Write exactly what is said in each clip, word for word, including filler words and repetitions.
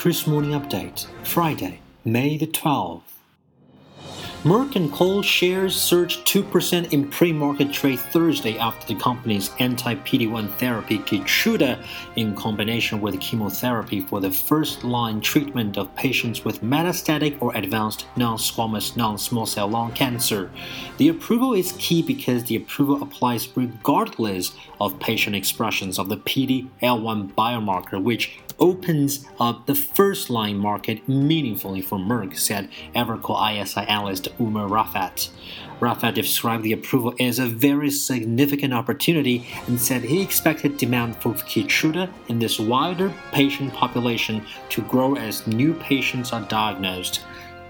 Chris Morning Update, Friday, May the twelfth. Merck and coal shares surged two percent in pre-market trade Thursday after the company's anti-P D one therapy Keytruda, in combination with chemotherapy for the first-line treatment of patients with metastatic or advanced non-squamous non-small cell lung cancer. The approval is key because the approval applies regardless of patient expressions of the P D L one biomarker, which opens up the first-line market meaningfully for Merck, said Evercore I S I analyst Umer Raffat. Raffat described the approval as a very significant opportunity and said he expected demand for Keytruda in this wider patient population to grow as new patients are diagnosed.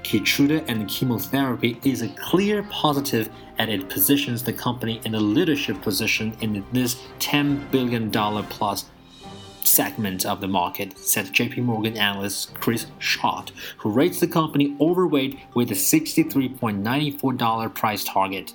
Keytruda and chemotherapy is a clear positive, and it positions the company in a leadership position in this ten billion dollars plus segment of the market, said J P Morgan analyst Chris Schott, who rates the company overweight with a sixty-three dollars and ninety-four cents price target.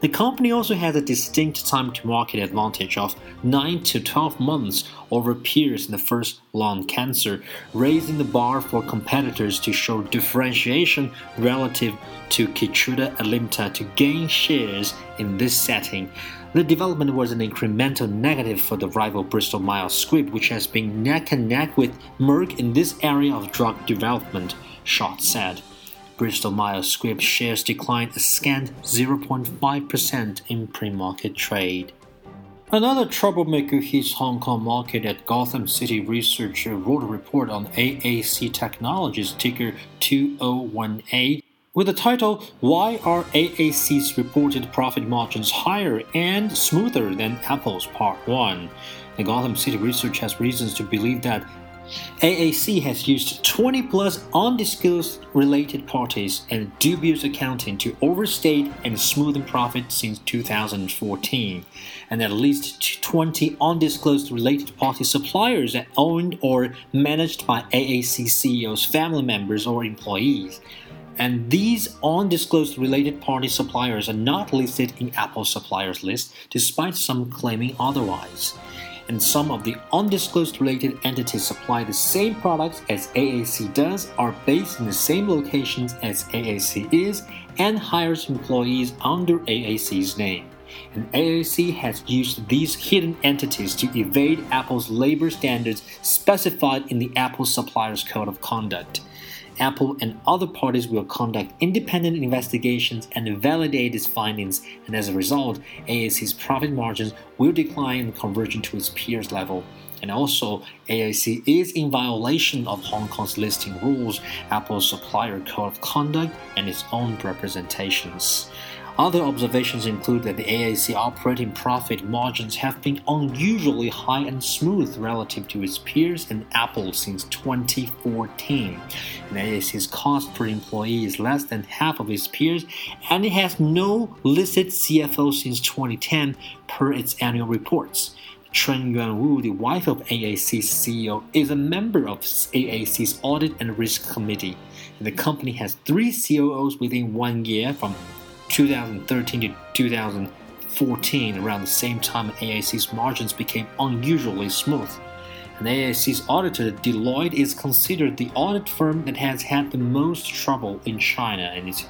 The company also has a distinct time-to-market advantage of nine to twelve months over peers in the first-line cancer, raising the bar for competitors to show differentiation relative to Keytruda Alimta to gain shares in this setting. The development was an incremental negative for the rival Bristol-Myers Squibb, which has been neck and neck with Merck in this area of drug development, Schott said. Bristol-Myers Squibb shares declined a scant zero point five percent in pre-market trade. Another troublemaker hits Hong Kong market at Gotham City Research, wrote a report on A A C Technologies, ticker two oh one eight. With the title, "Why Are A A C's Reported Profit Margins Higher and Smoother Than Apple's?" Part one. The Gotham City Research has reasons to believe that A A C has used twenty plus undisclosed related parties and dubious accounting to overstate and smoothen profit since two thousand fourteen, and at least twenty undisclosed related party suppliers are owned or managed by A A C C E Os, family members, or employees. And these undisclosed related party suppliers are not listed in Apple's suppliers list, despite some claiming otherwise. And some of the undisclosed related entities supply the same products as A A C does, are based in the same locations as A A C is, and hires employees under A A C's name. And A A C has used these hidden entities to evade Apple's labor standards specified in the Apple Suppliers Code of Conduct. Apple and other parties will conduct independent investigations and validate its findings, and as a result, A A C's profit margins will decline in converging to its peers level. And also, A A C is in violation of Hong Kong's listing rules, Apple's supplier code of conduct, and its own representations. Other observations include that the A A C operating profit margins have been unusually high and smooth relative to its peers and Apple since twenty fourteen. And A A C's cost per employee is less than half of its peers, and it has no listed C F O since twenty ten per its annual reports. Chen Yuanwu, the wife of A A C's C E O, is a member of A A C's Audit and Risk Committee. And the company has three C O Os within one year, from two thousand thirteen to two thousand fourteen, around the same time A A C's margins became unusually smooth. And A A C's auditor, Deloitte, is considered the audit firm that has had the most trouble in China. And it's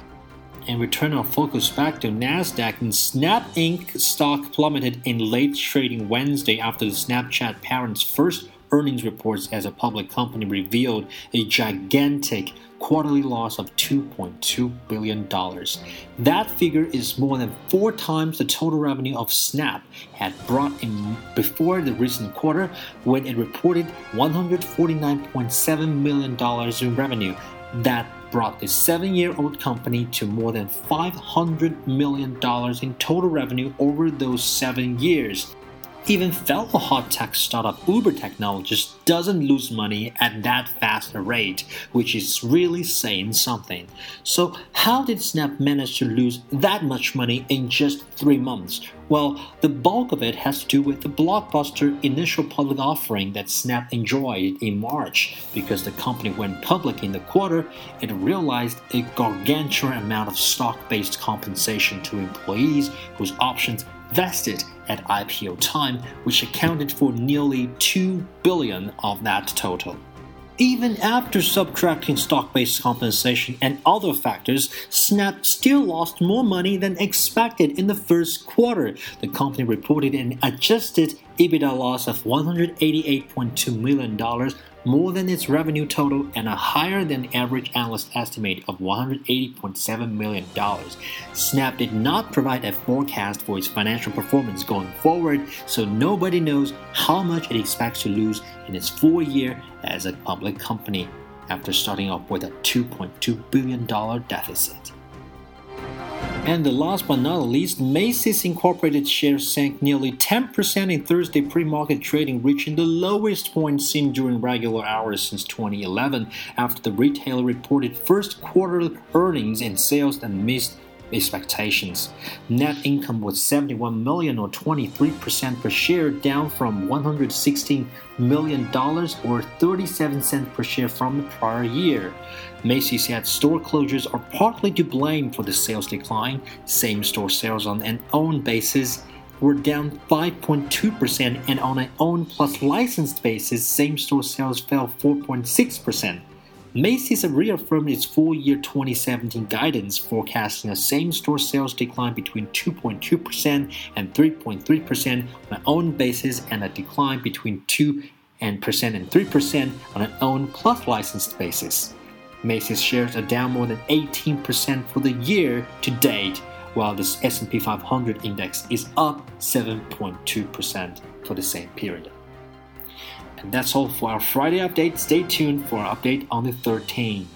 And we turn our focus back to Nasdaq, and Snap Incorporated stock plummeted in late trading Wednesday after the Snapchat parent's first earnings reports as a public company revealed a gigantic quarterly loss of two point two billion dollars. That figure is more than four times the total revenue of Snap had brought in before the recent quarter, when it reported one hundred forty-nine point seven million dollars in revenue. That brought the seven-year-old company to more than five hundred million dollars in total revenue over those seven years. Even fellow hot tech startup Uber Technologies doesn't lose money at that fast a rate, which is really saying something. So how did Snap manage to lose that much money in just three months? Well, the bulk of it has to do with the blockbuster initial public offering that Snap enjoyed in March. Because the company went public in the quarter, it realized a gargantuan amount of stock-based compensation to employees whose options vested at I P O time, which accounted for nearly two billion dollars of that total. Even after subtracting stock-based compensation and other factors, Snap still lost more money than expected in the first quarter. The company reported an adjusted EBITDA loss of one hundred eighty-eight point two million dollars, more than its revenue total and a higher than average analyst estimate of one hundred eighty point seven million dollars. Snap did not provide a forecast for its financial performance going forward, so nobody knows how much it expects to lose in its fourth year as a public company after starting off with a two point two billion dollars deficit. And the last but not least, Macy's Incorporated shares sank nearly ten percent in Thursday pre-market trading, reaching the lowest point seen during regular hours since twenty eleven after the retailer reported first quarter earnings and sales that missed expectations. Net income was seventy-one million dollars or twenty-three percent per share, down from one hundred sixteen million dollars or thirty-seven cents per share from the prior year. Macy's said store closures are partly to blame for the sales decline. Same-store sales on an owned basis were down five point two percent, and on an owned plus licensed basis, same-store sales fell four point six percent. Macy's reaffirmed its full-year twenty seventeen guidance, forecasting a same-store sales decline between two point two percent and three point three percent on an owned basis and a decline between two percent and three percent on an owned plus licensed basis. Macy's shares are down more than eighteen percent for the year to date, while the S and P five hundred index is up seven point two percent for the same period. And that's all for our Friday update. Stay tuned for our update on the thirteenth.